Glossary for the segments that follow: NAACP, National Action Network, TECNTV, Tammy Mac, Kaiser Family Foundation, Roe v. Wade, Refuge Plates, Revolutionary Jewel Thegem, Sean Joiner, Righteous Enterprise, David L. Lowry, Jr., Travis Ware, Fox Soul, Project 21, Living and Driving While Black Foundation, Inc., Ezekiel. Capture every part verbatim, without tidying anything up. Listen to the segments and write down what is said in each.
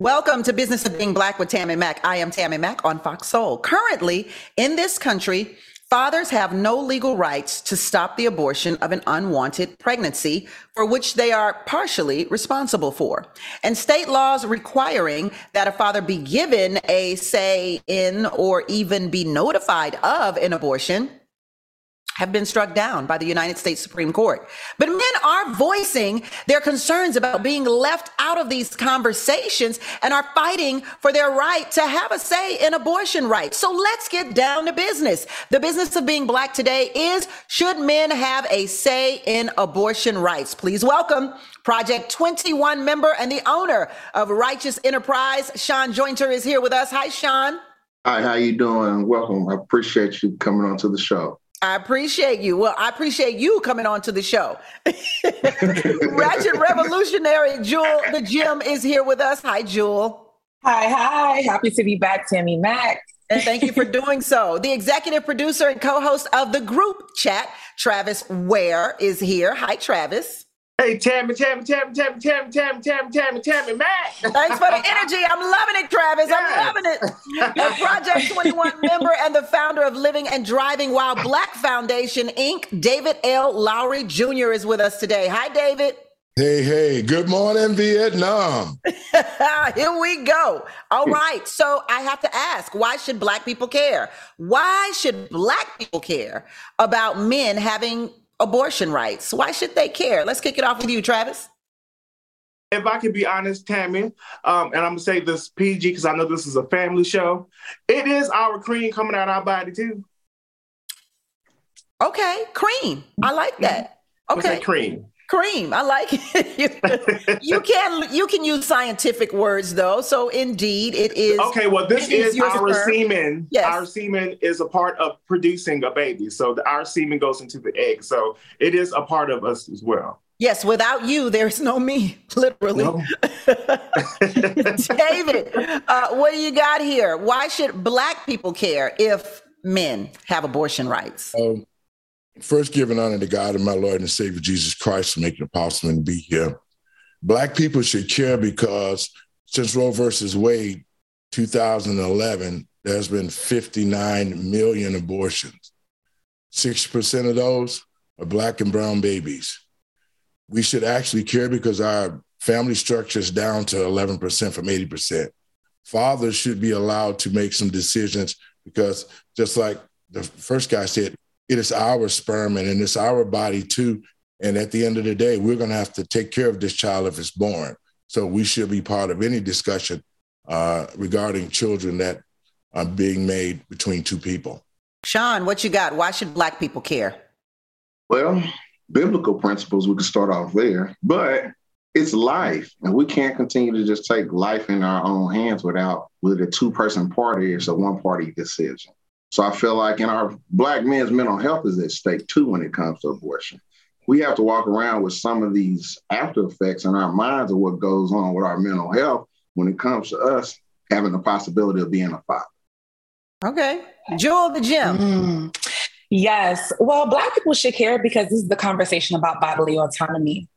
Welcome to Business of Being Black with Tammy Mac. I am Tammy Mac on Fox Soul. Currently, in this country, fathers have no legal rights to stop the abortion of an unwanted pregnancy for which they are partially responsible for. And state laws requiring that a father be given a say in or even be notified of an abortion have been struck down by the United States Supreme Court. But men are voicing their concerns about being left out of these conversations and are fighting for their right to have a say in abortion rights. So let's get down to business. The business of being black today is, should men have a say in abortion rights? Please welcome Project twenty-one member and the owner of Righteous Enterprise, Sean Joiner, is here with us. Hi, Sean. Hi, how you doing? Welcome. I appreciate you coming on to the show. I appreciate you. Well, I appreciate you coming on to the show. Ratchet Revolutionary Jewel Thegem is here with us. Hi, Jewel. Hi, hi. Happy to be back, Tammy Mac. And thank you for doing so. The executive producer and co-host of the group chat, Travis Ware, is here. Hi, Travis. Hey, Tammy, Tammy, Tammy, Tammy, Tammy, Tammy, Tammy, Tammy, Tammy, Mac. Thanks for the energy. I'm loving it, Travis. Yes. I'm loving it. The Project twenty-one member and the founder of Living and Driving While Black Foundation, Incorporated, David L. Lowry, Junior is with us today. Hi, David. Hey, hey. Good morning, Vietnam. Here we go. All right. So I have to ask, why should black people care? Why should black people care about men having abortion rights? Why should they care? Let's kick it off with you, Travis. If I could be honest, Tammy, um, and I'm going to say this P G because I know this is a family show. It is our cream coming out of our body, too. Okay, cream. I like that. Okay, cream. Cream. I like it. you, you can you can use scientific words, though. So, indeed, it is. Okay, well, this is, is our term. Semen. Yes. Our semen is a part of producing a baby. So, the, our semen goes into the egg. So, it is a part of us as well. Yes, without you, there's no me, literally. No. David, uh, what do you got here? Why should black people care if men have abortion rights? Um, First, giving honor to God and my Lord and Savior, Jesus Christ, for making it possible to be here. Black people should care because since Roe versus Wade, two thousand eleven, there's been fifty-nine million abortions. sixty percent of those are black and brown babies. We should actually care because our family structure is down to eleven percent from eighty percent. Fathers should be allowed to make some decisions because just like the first guy said, it is our sperm and it's our body too. And at the end of the day, we're going to have to take care of this child if it's born. So we should be part of any discussion uh, regarding children that are being made between two people. Sean, what you got? Why should black people care? Well, biblical principles, we could start off there, but it's life. And we can't continue to just take life in our own hands without with a two-person party. It's a one-party decision. So I feel like in our black men's mental health is at stake too when it comes to abortion. We have to walk around with some of these after effects in our minds of what goes on with our mental health when it comes to us having the possibility of being a father. Okay. Jewel Thegem. Mm-hmm. Yes. Well, black people should care because this is the conversation about bodily autonomy.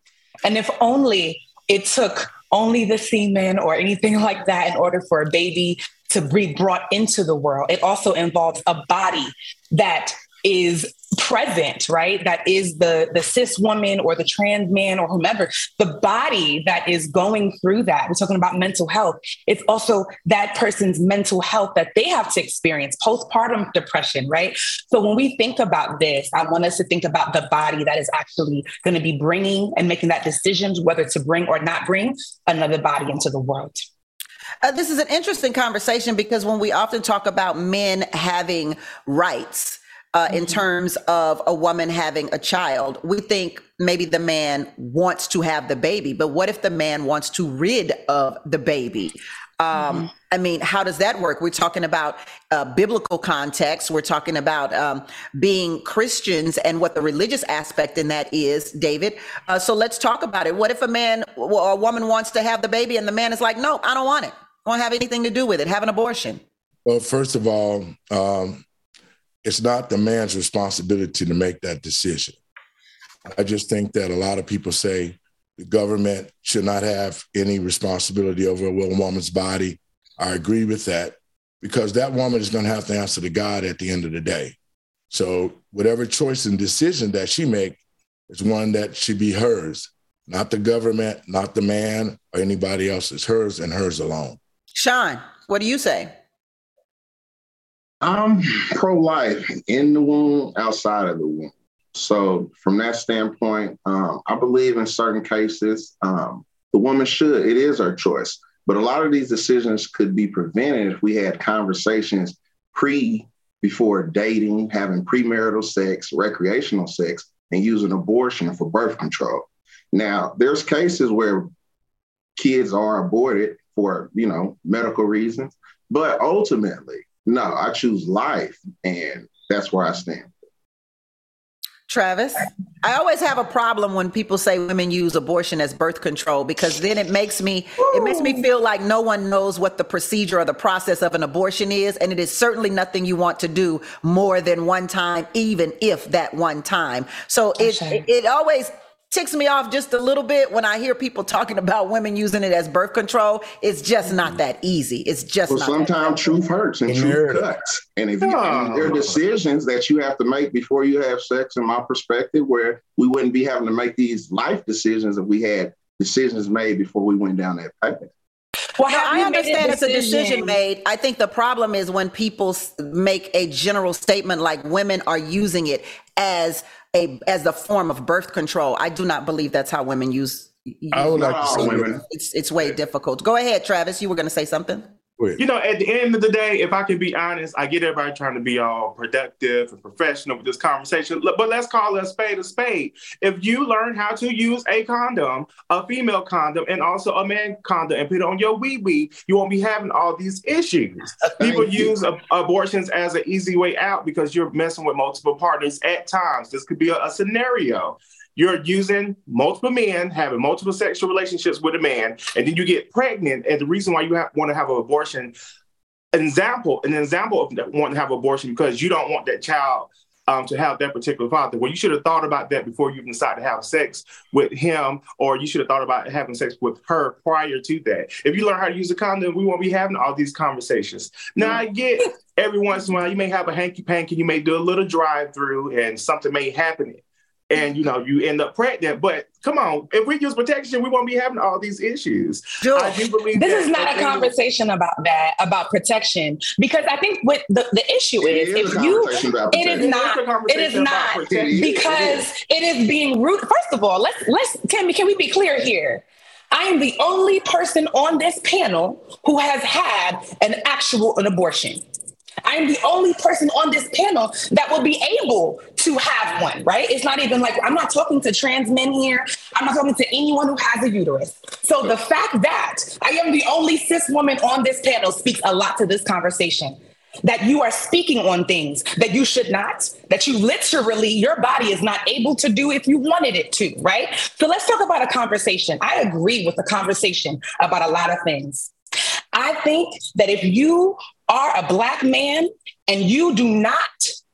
And if only it took only the semen or anything like that in order for a baby to be brought into the world. It also involves a body that is present, right? That is the, the cis woman or the trans man or whomever, the body that is going through that. We're talking about mental health. It's also that person's mental health that they have to experience, postpartum depression, right? So when we think about this, I want us to think about the body that is actually going to be bringing and making that decision whether to bring or not bring another body into the world. Uh, this is an interesting conversation because when we often talk about men having rights, Uh, in terms of a woman having a child, we think maybe the man wants to have the baby, but what if the man wants to rid of the baby? Um, mm-hmm. I mean, how does that work? We're talking about uh, biblical context. We're talking about um, being Christians and what the religious aspect in that is, David. Uh, so let's talk about it. What if a man or a woman wants to have the baby and the man is like, no, I don't want it. I don't have anything to do with it. Have an abortion. Well, first of all, um, it's not the man's responsibility to make that decision. I just think that a lot of people say the government should not have any responsibility over a woman's body. I agree with that because that woman is going to have to answer to God at the end of the day. So whatever choice and decision that she make is one that should be hers, not the government, not the man or anybody else. It's hers and hers alone. Sean, what do you say? I'm pro-life in the womb, outside of the womb. So from that standpoint, um, I believe in certain cases, um, the woman should, it is her choice. But a lot of these decisions could be prevented if we had conversations pre, before dating, having premarital sex, recreational sex, and using abortion for birth control. Now, there's cases where kids are aborted for, you know, medical reasons, but ultimately, no, I choose life, and that's where I stand. Travis, I always have a problem when people say women use abortion as birth control because then it makes me Ooh. it makes me feel like no one knows what the procedure or the process of an abortion is, and it is certainly nothing you want to do more than one time, even if that one time. So it it, it always ticks me off just a little bit when I hear people talking about women using it as birth control. It's just not that easy. It's just well, not sometimes truth hurts and truth cuts. And if you, oh. and there are decisions that you have to make before you have sex, in my perspective, where we wouldn't be having to make these life decisions if we had decisions made before we went down that path. Well, now, I understand it's a decision made. I think the problem is when people make a general statement like women are using it as a as the form of birth control. I do not believe that's how women use. use I would like to say women. It's it's way yeah. difficult. Go ahead, Travis. You were going to say something. You know, at the end of the day, if I can be honest, I get everybody trying to be all productive and professional with this conversation, but let's call a spade a spade. If you learn how to use a condom, a female condom, and also a man condom, and put it on your wee-wee, you won't be having all these issues. Thank People you. use ab- abortions as an easy way out because you're messing with multiple partners at times. This could be a, a scenario. You're using multiple men, having multiple sexual relationships with a man, and then you get pregnant. And the reason why you have, want to have an abortion, an example, an example of wanting to have an abortion because you don't want that child um, to have that particular father. Well, you should have thought about that before you decide to have sex with him, or you should have thought about having sex with her prior to that. If you learn how to use a condom, we won't be having all these conversations. Now, I get every once in a while, you may have a hanky-panky, you may do a little drive-through, and something may happen. And, you know, you end up pregnant. But come on, if we use protection, we won't be having all these issues. Sure. I do believe this that, is not a conversation was- about that, about protection, because I think what the, the issue it is, is if you, it is not, it is not, it is, because it is. it is being rude. First of all, let's, let's, Tammy, can we be clear here? I am the only person on this panel who has had an actual an abortion. I'm the only person on this panel that will be able to have one, right? It's not even like, I'm not talking to trans men here. I'm not talking to anyone who has a uterus. So the fact that I am the only cis woman on this panel speaks a lot to this conversation. That you are speaking on things that you should not, that you literally, your body is not able to do if you wanted it to, right? So let's talk about a conversation. I agree with the conversation about a lot of things. I think that if you are a Black man and you do not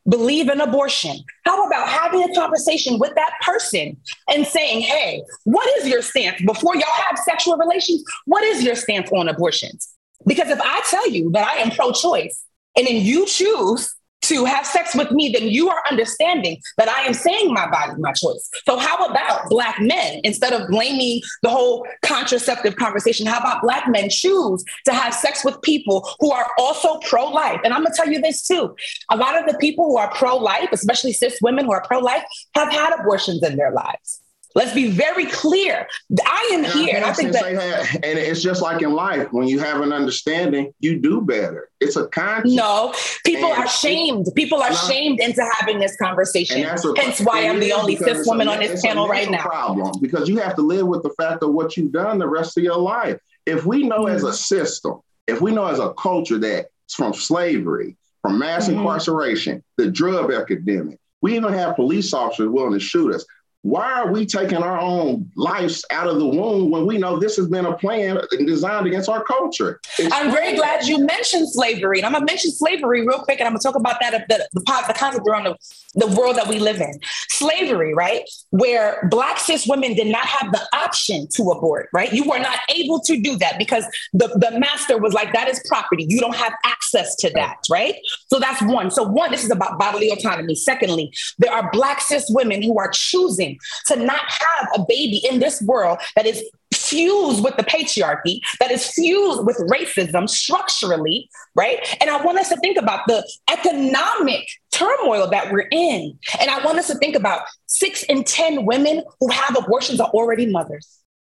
believe in abortion, how about having a conversation with that person and saying, hey, what is your stance before y'all have sexual relations? What is your stance on abortions? Because if I tell you that I am pro-choice and then you choose to have sex with me, then you are understanding that I am saying my body, my choice. So how about Black men, instead of blaming the whole contraceptive conversation, how about Black men choose to have sex with people who are also pro-life? And I'm gonna tell you this too. A lot of the people who are pro-life, especially cis women who are pro-life, have had abortions in their lives. Let's be very clear. I am here. And I think that, and it's just like in life, when you have an understanding, you do better. It's a conscience. No, people are shamed. People are shamed into having this conversation. Hence why I'm the only cis woman on this panel right now. It's a problem because you have to live with the fact of what you've done the rest of your life. If we know mm-hmm. as a system, if we know as a culture that it's from slavery, from mass mm-hmm. incarceration, the drug epidemic, we even have police officers willing to shoot us. Why are we taking our own lives out of the womb when we know this has been a plan designed against our culture? It's I'm very glad you mentioned slavery. And I'm going to mention slavery real quick. And I'm going to talk about that, the, the, the concept around the, the world that we live in. Slavery, right? Where Black cis women did not have the option to abort, right? You were not able to do that because the, the master was like, that is property. You don't have access to that, right? So that's one. So one, this is about bodily autonomy. Secondly, there are Black cis women who are choosing to not have a baby in this world that is fused with the patriarchy, that is fused with racism structurally, right? And I want us to think about the economic turmoil that we're in. And I want us to think about six in ten women who have abortions are already mothers.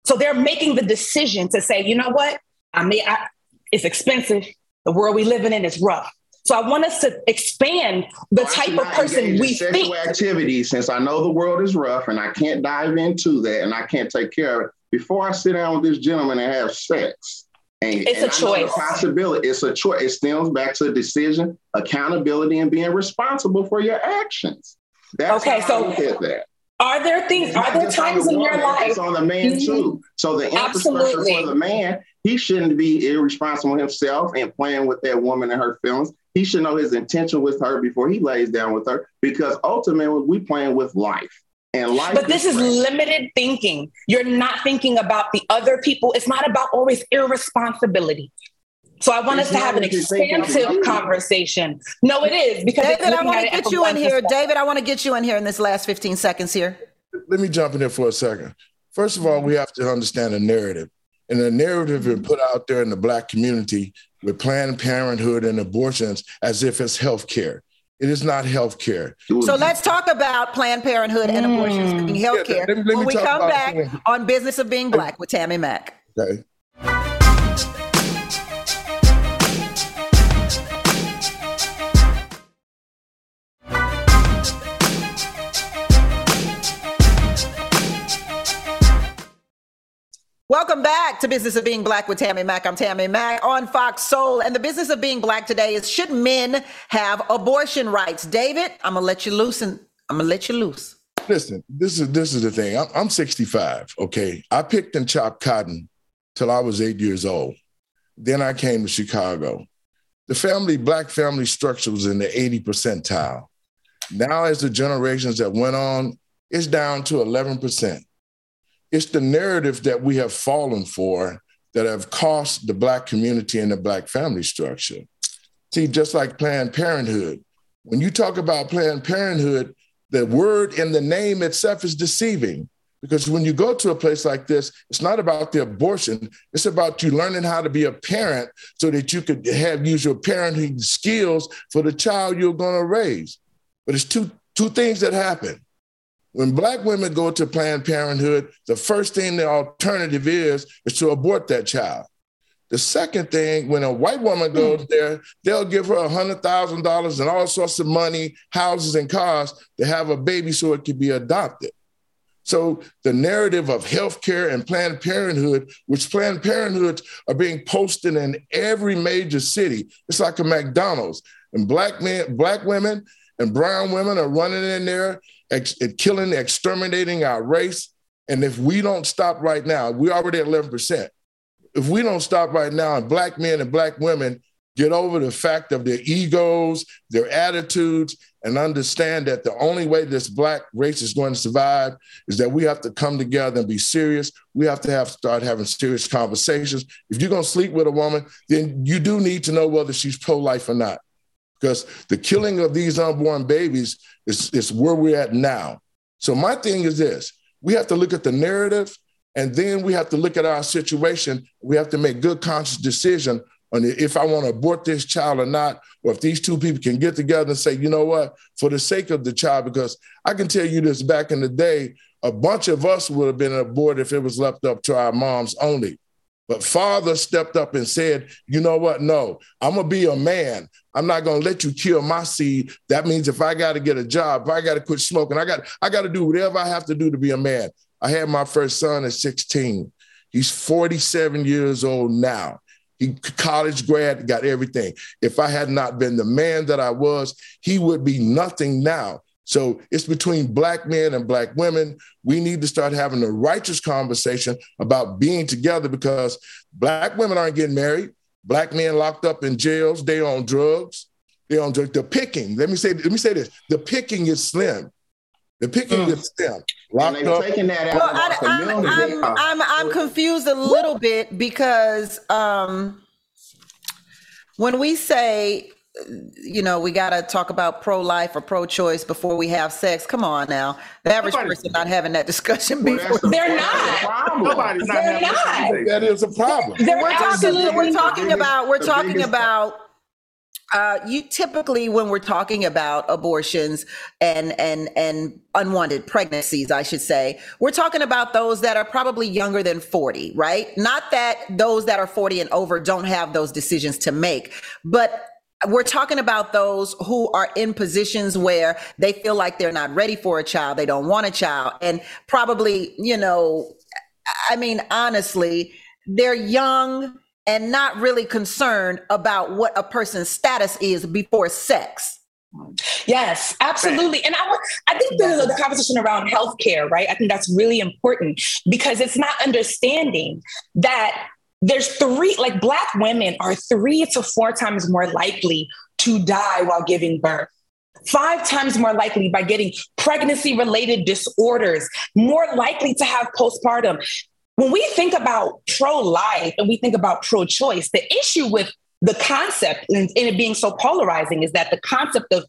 So they're making the decision to say, you know what? I mean, I, it's expensive. The world we live in is rough. So I want us to expand the well, type of person we sexual think. Sexual activity, since I know the world is rough and I can't dive into that and I can't take care of it, before I sit down with this gentleman and have sex. And, it's and a I choice. Possibility. It's a choice. It stems back to decision, accountability, and being responsible for your actions. That's okay, how so I look at that. Are there things, are there times the in your life? It's on the man mm-hmm. too. So the infrastructure Absolutely. For the man, he shouldn't be irresponsible himself and playing with that woman and her feelings. He should know his intention with her before he lays down with her, because ultimately we're playing with life. And life but this is, is limited thinking. You're not thinking about the other people. It's not about always irresponsibility. So I want it's us to have an expansive conversation. No, it is. because David, I want to get you in here. David, I want to get you in here in this last fifteen seconds here. Let me jump in there for a second. First of all, we have to understand a narrative. And the narrative is put out there in the Black community with Planned Parenthood and abortions as if it's health care. It is not health care. So let's talk about Planned Parenthood mm. and abortions being health care yeah, when we come back it. on Business of Being Black with Tammy Mac. Okay. Welcome back to Business of Being Black with Tammy Mac. I'm Tammy Mac on Fox Soul. And the business of being Black today is, should men have abortion rights? David, I'm going to let you loose and I'm going to let you loose. Listen, this is this is the thing. I'm, I'm sixty-five, okay? I picked and chopped cotton till I was eight years old. Then I came to Chicago. The family, Black family structure was in the eighty percentile. Now as the generations that went on, it's down to eleven percent. It's the narrative that we have fallen for that have cost the Black community and the Black family structure. See, just like Planned Parenthood, when you talk about Planned Parenthood, the word in the name itself is deceiving, because when you go to a place like this, it's not about the abortion. It's about you learning how to be a parent so that you could have use your parenting skills for the child you're going to raise. But it's two, two things that happen. When Black women go to Planned Parenthood, the first thing the alternative is, is to abort that child. The second thing, when a white woman goes there, they'll give her one hundred thousand dollars and all sorts of money, houses and cars to have a baby so it can be adopted. So the narrative of healthcare and Planned Parenthood, which Planned Parenthoods are being posted in every major city, it's like a McDonald's. And Black men, Black women and brown women are running in there, ex- killing, exterminating our race. And if we don't stop right now, we're already at eleven percent. If we don't stop right now and Black men and Black women get over the fact of their egos, their attitudes, and understand that the only way this Black race is going to survive is that we have to come together and be serious. We have to have start having serious conversations. If you're going to sleep with a woman, then you do need to know whether she's pro-life or not. because the killing of these unborn babies is, is where we're at now. So my thing is this, we have to look at the narrative, and then we have to look at our situation. We have to make good conscious decision on if I want to abort this child or not, or if these two people can get together and say, you know what, for the sake of the child, because I can tell you this, back in the day, a bunch of us would have been aborted if it was left up to our moms only. But father stepped up and said, you know what, no, I'm going to be a man. I'm not going to let you kill my seed. That means if I got to get a job, if I got to quit smoking, I got I got to do whatever I have to do to be a man. I had my first son at sixteen. He's forty-seven years old now. He college grad, got everything. If I had not been the man that I was, he would be nothing now. So it's between black men and black women. We need to start having a righteous conversation about being together, because black women aren't getting married. Black men locked up in jails. They on drugs. They on drugs. The picking. Let me say. Let me say this. The picking is slim. The picking mm. is slim. Locked and up. Taking that out well, of I, I'm, I'm, I'm, I'm confused a little bit because um, when we say, you know, we got to talk about pro-life or pro-choice before we have sex. Come on now. The average Nobody's person not having that discussion well, before. They're not. Nobody's not they're not. That is a problem. They're, they're we're absolutely, we're talking about, we're talking about, uh, you typically, when we're talking about abortions and, and, and unwanted pregnancies, I should say, we're talking about those that are probably younger than forty, right? Not that those that are forty and over don't have those decisions to make, but we're talking about those who are in positions where they feel like they're not ready for a child. They don't want a child. And probably, you know, I mean, honestly, they're young and not really concerned about what a person's status is before sex. Yes, absolutely. And I, I think the, the conversation around healthcare, right? I think that's really important because it's not understanding that there's three, like black women are three to four times more likely to die while giving birth, five times more likely by getting pregnancy-related disorders, more likely to have postpartum. When we think about pro-life and we think about pro-choice, the issue with the concept and, and it being so polarizing is that the concept of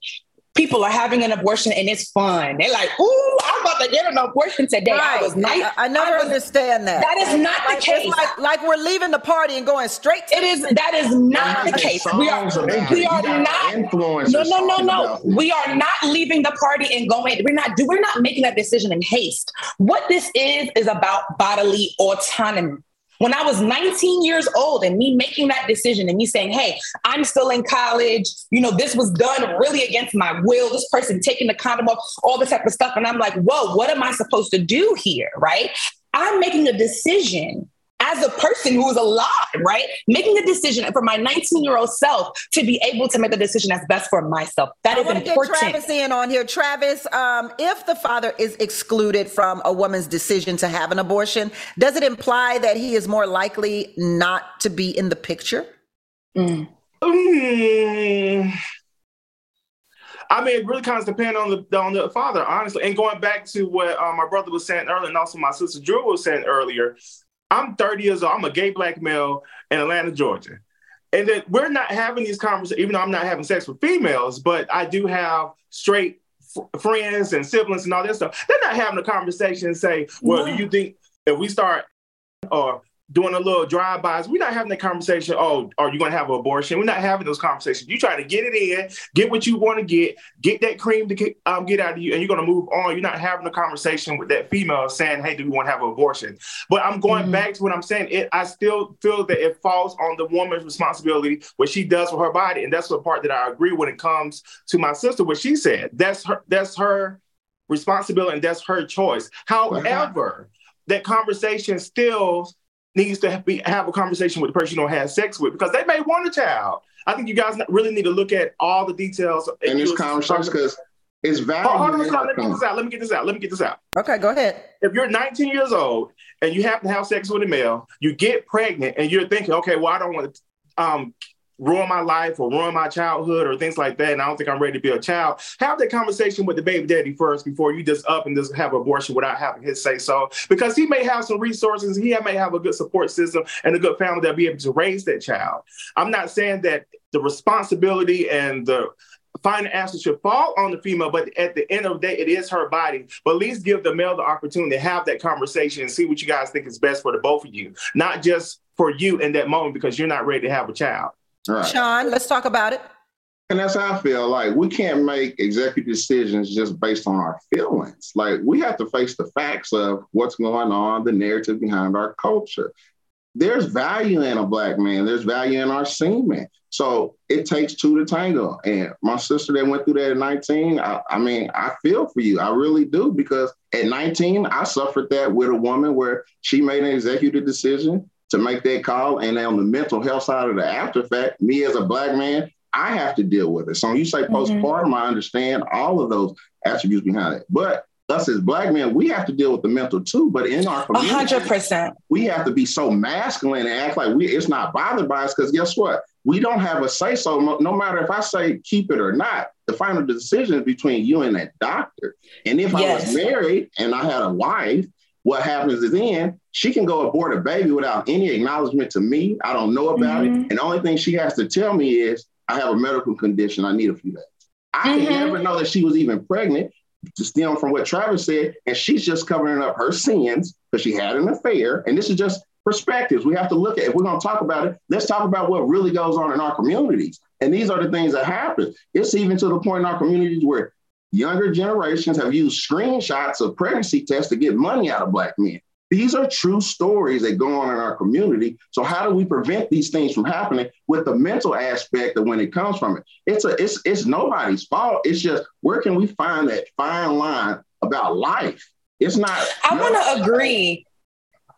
people are having an abortion and it's fun. They're like, ooh, I'm about to get an abortion today. Right. I was nice. I, I never I was, understand that. That is not like, the case. Like, like we're leaving the party and going straight to it. Is, that is not the case. We are, we are not, no, no, no, no. We are not leaving the party and going, we're not, we're not making that decision in haste. What this is, is about bodily autonomy. When I was nineteen years old and me making that decision and me saying, hey, I'm still in college, you know, this was done really against my will, this person taking the condom off, all this type of stuff. And I'm like, whoa, what am I supposed to do here? Right. I'm making a decision as a person who is alive, right? Making a decision for my nineteen-year-old self to be able to make a decision that's best for myself. That I is important. I want to get Travis in on here. Travis, um, if the father is excluded from a woman's decision to have an abortion, does it imply that he is more likely not to be in the picture? Mm. Mm. I mean, it really kind of depends on the on the father, honestly. And going back to what uh, my brother was saying earlier and also my sister Drew was saying earlier, I'm thirty years old. I'm a gay black male in Atlanta, Georgia. And that we're not having these conversations, even though I'm not having sex with females, but I do have straight f- friends and siblings and all that stuff. They're not having a conversation and say, well, yeah. do you think if we start or uh, doing a little drive-bys, we're not having that conversation, oh, are you going to have an abortion? We're not having those conversations. You try to get it in, get what you want to get, get that cream to get, um, get out of you, and you're going to move on. You're not having a conversation with that female saying, hey, do we want to have an abortion? But I'm going mm-hmm. back to what I'm saying. It, I still feel that it falls on the woman's responsibility, what she does with her body, and that's the part that I agree when it comes to my sister, what she said. That's her, that's her responsibility, and that's her choice. However, wow. that conversation still needs to have, be, have a conversation with the person you don't have sex with because they may want a child. I think you guys really need to look at all the details. And this conversation, because it's value. Oh, hold on, hold on, let me get this out. Let me get this out. Let me get this out. Okay, go ahead. If you're nineteen years old and you happen to have sex with a male, you get pregnant and you're thinking, okay, well, I don't want to um, ruin my life or ruin my childhood or things like that, and I don't think I'm ready to be a child. Have that conversation with the baby daddy first before you just up and just have an abortion without having his say so, because he may have some resources, he may have a good support system and a good family that'll be able to raise that child. I'm not saying that the responsibility and the finances should fall on the female, but at the end of the day, it is her body. But at least give the male the opportunity to have that conversation and see what you guys think is best for the both of you, not just for you in that moment because you're not ready to have a child. All right. Sean, let's talk about it. And that's how I feel. Like, we can't make executive decisions just based on our feelings. Like, we have to face the facts of what's going on, the narrative behind our culture. There's value in a Black man. There's value in our seamen. So it takes two to tango. And my sister that went through that at nineteen, I, I mean, I feel for you. I really do. Because at nineteen, I suffered that with a woman where she made an executive decision to make that call. And on the mental health side of the after fact, me as a Black man, I have to deal with it. So when you say mm-hmm. postpartum, I understand all of those attributes behind it. But us as Black men, we have to deal with the mental too, but in our community, one hundred percent. We have to be so masculine and act like we it's not bothered by us, because guess what? We don't have a say-so. No matter if I say keep it or not, the final decision is between you and that doctor. And if yes. I was married and I had a wife, what happens is then she can go abort a baby without any acknowledgement to me. I don't know about mm-hmm. it. And the only thing she has to tell me is, I have a medical condition. I need a few days. I mm-hmm. didn't ever know that she was even pregnant, to steal from what Travis said, and she's just covering up her sins because she had an affair. And this is just perspectives. We have to look at, if we're going to talk about it, let's talk about what really goes on in our communities. And these are the things that happen. It's even to the point in our communities where younger generations have used screenshots of pregnancy tests to get money out of Black men. These are true stories that go on in our community. So how do we prevent these things from happening with the mental aspect of when it comes from it? It's a, it's, it's nobody's fault. It's just, where can we find that fine line about life? It's not. I want to agree.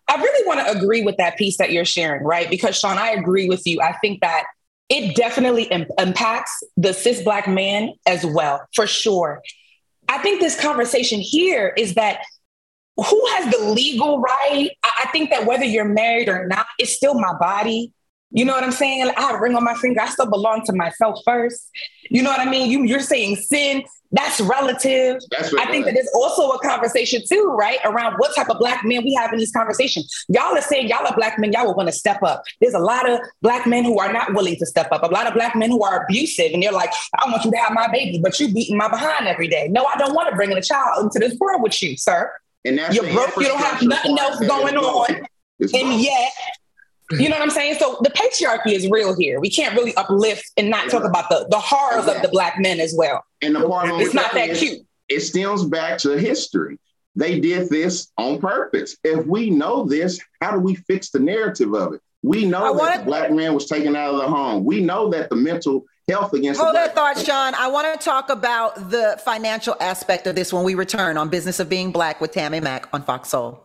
I really want to agree with that piece that you're sharing, right? Because Sean, I agree with you. I think that it definitely imp- impacts the cis Black man as well, for sure. I think this conversation here is that who has the legal right? I think that whether you're married or not, it's still my body. You know what I'm saying? I have a ring on my finger. I still belong to myself first. You know what I mean? You, you're saying sin, that's relative. That's I think that there's also a conversation too, right? Around what type of Black men we have in these conversations. Y'all are saying y'all are Black men. Y'all will want to step up. There's a lot of Black men who are not willing to step up. A lot of Black men who are abusive. And they're like, I want you to have my baby, but you beating my behind every day. No, I don't want to bring in a child into this world with you, sir. And that's you're broke, you don't have nothing else going on. And yet, you know what I'm saying? So the patriarchy is real here. We can't really uplift and not talk about the, the horrors exactly. of the Black men as well. And the part it's not that cute. It stems back to history. They did this on purpose. If we know this, how do we fix the narrative of it? We know I that wanna... the Black man was taken out of the home. We know that the mental health against Hold that thought, Sean. I want to talk about the financial aspect of this when we return on Business of Being Black with Tammy Mac on Fox Soul.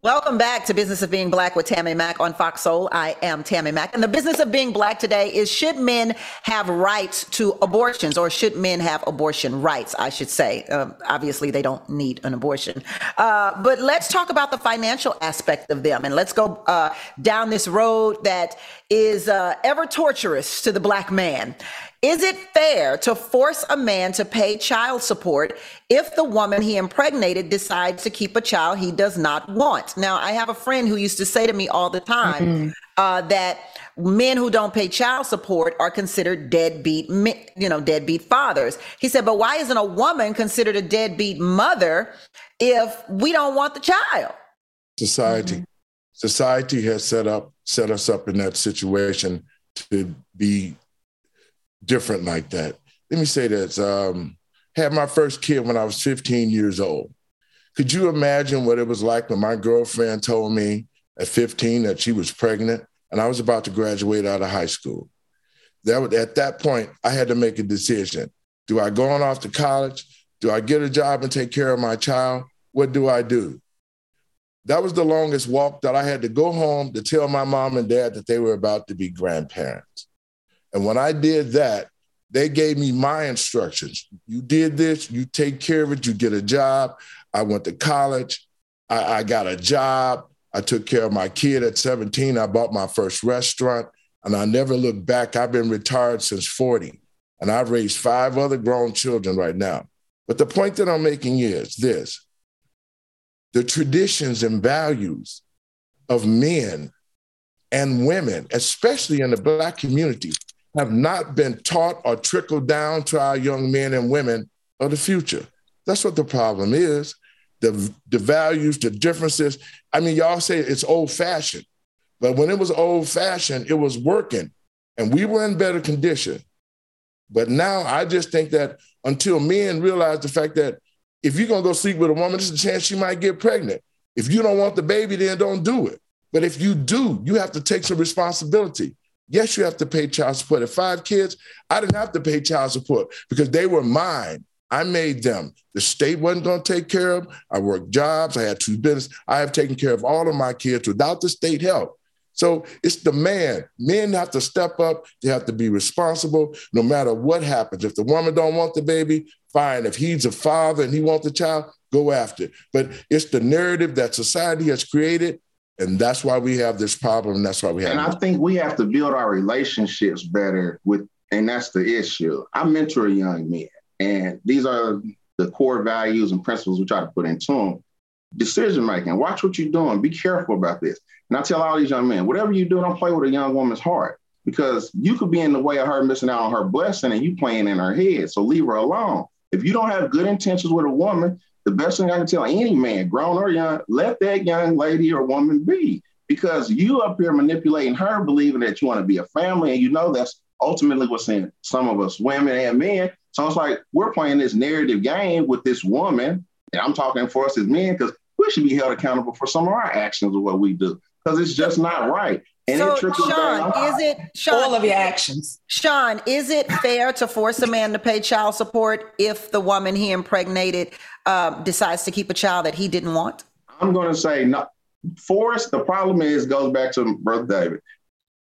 Welcome back to Business of Being Black with Tammy Mac on Fox Soul. I am Tammy Mac. And the business of being Black today is, should men have rights to abortions, or should men have abortion rights, I should say. Um, obviously, they don't need an abortion. Uh, but let's talk about the financial aspect of them. And let's go uh, down this road that is uh, ever torturous to the Black man. Is it fair to force a man to pay child support if the woman he impregnated decides to keep a child he does not want? Now, I have a friend who used to say to me all the time mm-hmm. uh, that men who don't pay child support are considered deadbeat, you know, deadbeat fathers. He said, but why isn't a woman considered a deadbeat mother if we don't want the child? Society. Mm-hmm. Society has set up, set us up in that situation to be different like that. Let me say this. Um, had my first kid when I was fifteen years old. Could you imagine what it was like when my girlfriend told me at fifteen that she was pregnant and I was about to graduate out of high school? That would, at that point, I had to make a decision. Do I go on off to college? Do I get a job and take care of my child? What do I do? That was the longest walk that I had to go home to tell my mom and dad that they were about to be grandparents. And when I did that, they gave me my instructions. You did this, you take care of it, you get a job. I went to college. I, I got a job. I took care of my kid at seventeen. I bought my first restaurant, and I never looked back. I've been retired since forty. And I've raised five other grown children right now. But the point that I'm making is this. The traditions and values of men and women, especially in the Black community, have not been taught or trickled down to our young men and women of the future. That's what the problem is. The, the values, the differences. I mean, y'all say it's old-fashioned, but when it was old-fashioned, it was working, and we were in better condition. But now I just think that until men realize the fact that if you're going to go sleep with a woman, there's a chance she might get pregnant. If you don't want the baby, then don't do it. But if you do, you have to take some responsibility. Yes, you have to pay child support. At five kids, I didn't have to pay child support because they were mine. I made them. The state wasn't going to take care of them. I worked jobs. I had two businesses. I have taken care of all of my kids without the state help. So it's the man. Men have to step up. They have to be responsible no matter what happens. If the woman don't want the baby, fine. If he's a father and he wants the child, go after it. But it's the narrative that society has created, and that's why we have this problem, and that's why we have And it. I think we have to build our relationships better with, and that's the issue. I mentor young men, and these are the core values and principles we try to put into them. Decision-making, watch what you're doing, be careful about this. And I tell all these young men, whatever you do, don't play with a young woman's heart, because you could be in the way of her missing out on her blessing and you playing in her head, so leave her alone. If you don't have good intentions with a woman, the best thing I can tell any man, grown or young, let that young lady or woman be, because you up here manipulating her, believing that you want to be a family. And you know, that's ultimately what's in some of us women and men. So it's like, we're playing this narrative game with this woman. And I'm talking for us as men, because we should be held accountable for some of our actions of what we do, because it's just not right. And so, it trickles down. Is it, Sean, all of your actions. Sean, is it fair to force a man to pay child support if the woman he impregnated uh, decides to keep a child that he didn't want? I'm going to say no. Force, the problem is, goes back to Brother David.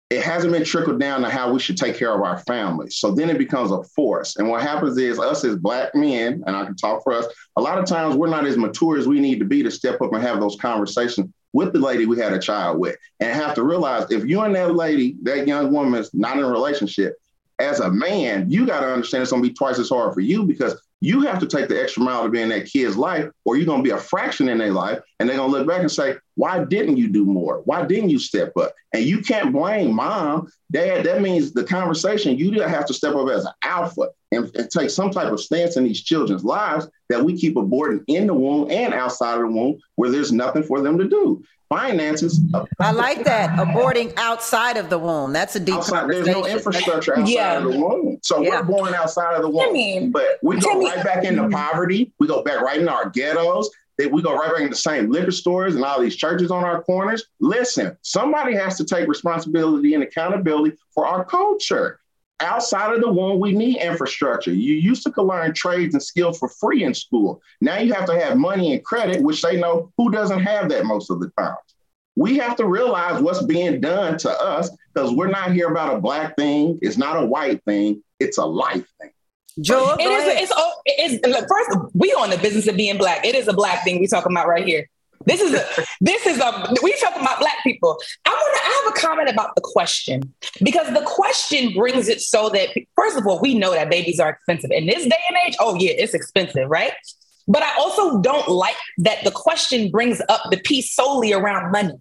It hasn't been trickled down to how we should take care of our families. So then it becomes a force. And what happens is, us as Black men, and I can talk for us, a lot of times we're not as mature as we need to be to step up and have those conversations with the lady we had a child with, and have to realize, if you and that lady, that young woman, is not in a relationship, as a man, you got to understand it's going to be twice as hard for you, because you have to take the extra mile to be in that kid's life, or you're going to be a fraction in their life. And they're going to look back and say, why didn't you do more? Why didn't you step up? And you can't blame mom, dad. That means the conversation, you have to step up as an alpha and, and take some type of stance in these children's lives that we keep aborting in the womb and outside of the womb, where there's nothing for them to do. Finances. I like that. Aborting outside of the womb. That's a deep outside, there's no infrastructure outside yeah. of the womb. So yeah. we're born outside of the womb. I mean, but we go me. right back into poverty. We go back right into our ghettos. We go right back into the same liquor stores and all these churches on our corners. Listen, somebody has to take responsibility and accountability for our culture. Outside of the womb, we need infrastructure. You used to learn trades and skills for free in school. Now you have to have money and credit, which they know who doesn't have that most of the time. We have to realize what's being done to us, because we're not here about a Black thing. It's not a white thing. It's a life thing. Joel, it is, it's, oh, it's, look, first, we on the business of being Black. It is a Black thing we talking about right here. This is, a, this is, a, we talking about Black people. I want to, I have a comment about the question, because the question brings it so that, first of all, we know that babies are expensive in this day and age. Oh yeah, it's expensive, right? But I also don't like that the question brings up the piece solely around money,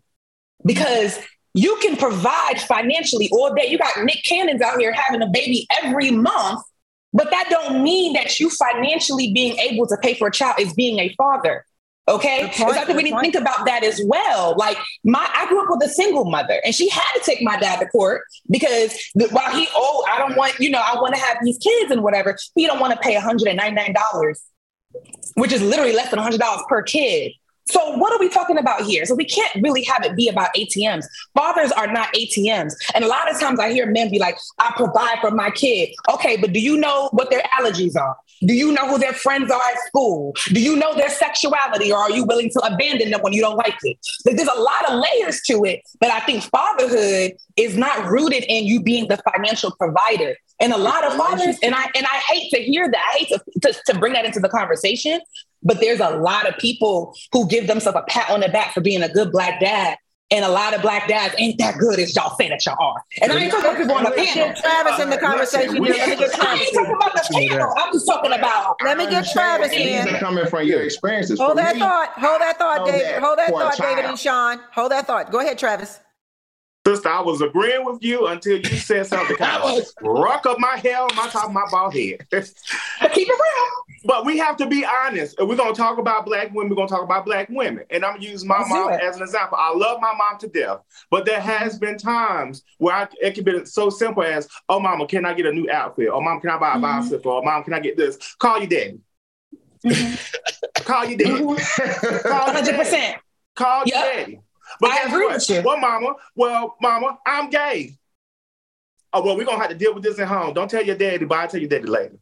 because you can provide financially all day. You got Nick Cannon's out here having a baby every month, but that don't mean that you financially being able to pay for a child is being a father. Okay, so I think we need to think about that as well. Like, my, I grew up with a single mother, and she had to take my dad to court because the, while he, oh, I don't want, you know, I want to have these kids and whatever, he don't want to pay one hundred ninety-nine dollars, which is literally less than one hundred dollars per kid. So what are we talking about here? So we can't really have it be about A T Ms. Fathers are not A T Ms. And a lot of times I hear men be like, I provide for my kid. Okay, but do you know what their allergies are? Do you know who their friends are at school? Do you know their sexuality, or are you willing to abandon them when you don't like it? Like, there's a lot of layers to it, but I think fatherhood is not rooted in you being the financial provider. And a lot of fathers, and I and I hate to hear that, I hate to, to, to bring that into the conversation, but there's a lot of people who give themselves a pat on the back for being a good Black dad, And a lot of black dads ain't that good as y'all say that y'all are. And I ain't talking about people on the panel. Travis in the conversation. Let me get Travis. I ain't talking about the panel. I'm just talking about. Let me get Travis in. Coming from your experiences. Hold that thought. Hold that thought, David. Hold that thought, David and Sean. Hold that thought. Go ahead, Travis. Sister, I was agreeing with you until you said something kind of rock up my hair on my top of my bald head. But keep it real. But we have to be honest. We're going to talk about black women. We're going to talk about black women. And I'm going to use my Let's mom as an example. I love my mom to death. But there has been times where I, it could be so simple as, oh, mama, can I get a new outfit? Or, mom, can I buy a bicycle? Mm-hmm. Or, mom, can I get this? Call your daddy. Mm-hmm. Call your daddy. Mm-hmm. Call your one hundred percent. Daddy. Call yep. your daddy. But I agree what? with you. Well, mama, well, mama, I'm gay. Oh, well, we're going to have to deal with this at home. Don't tell your daddy, but I'll tell your daddy later.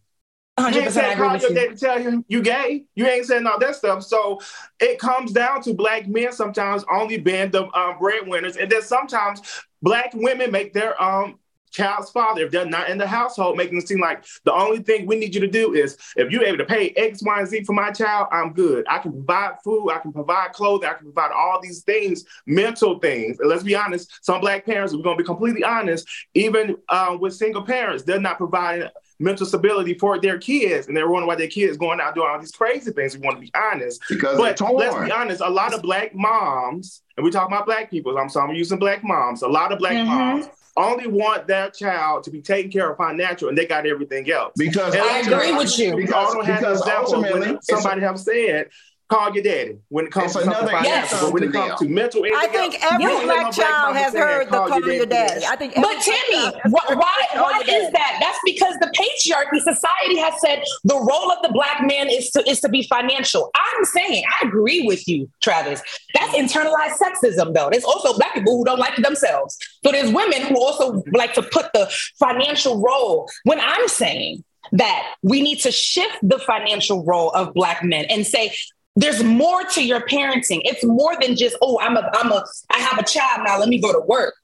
one hundred percent you ain't said call your you. daddy tell him you gay. You ain't saying all that stuff. So it comes down to black men sometimes only being the um, breadwinners. And then sometimes black women make their um, child's father, if they're not in the household, making it seem like the only thing we need you to do is if you're able to pay X, Y, and Z for my child, I'm good. I can provide food. I can provide clothing. I can provide all these things, mental things. And let's be honest, some black parents, we're going to be completely honest, even uh, with single parents, they're not providing mental stability for their kids. And they're wondering why their kids going out doing all these crazy things. We want to be honest. Because but let's be honest, a lot of black moms, and we talk about black people, I'm sorry, I'm using black moms, a lot of black mm-hmm. moms only want their child to be taken care of financially, and they got everything else. Because and I agree with you. Because, because ultimately, somebody have said, call your daddy when it comes to another yes. But when it comes to mental I think else, every black, black child has heard the call, call your, your daddy. daddy. I think but Tammy, why, why, why is that? That's because the patriarchy, society has said the role of the black man is to is to be financial. I'm saying, I agree with you, Travis. That's internalized sexism, though. There's also black people who don't like it themselves. So there's women who also like to put the financial role. When I'm saying that we need to shift the financial role of black men and say, there's more to your parenting. It's more than just, oh, I'm a, I'm a, I have a child now. Let me go to work.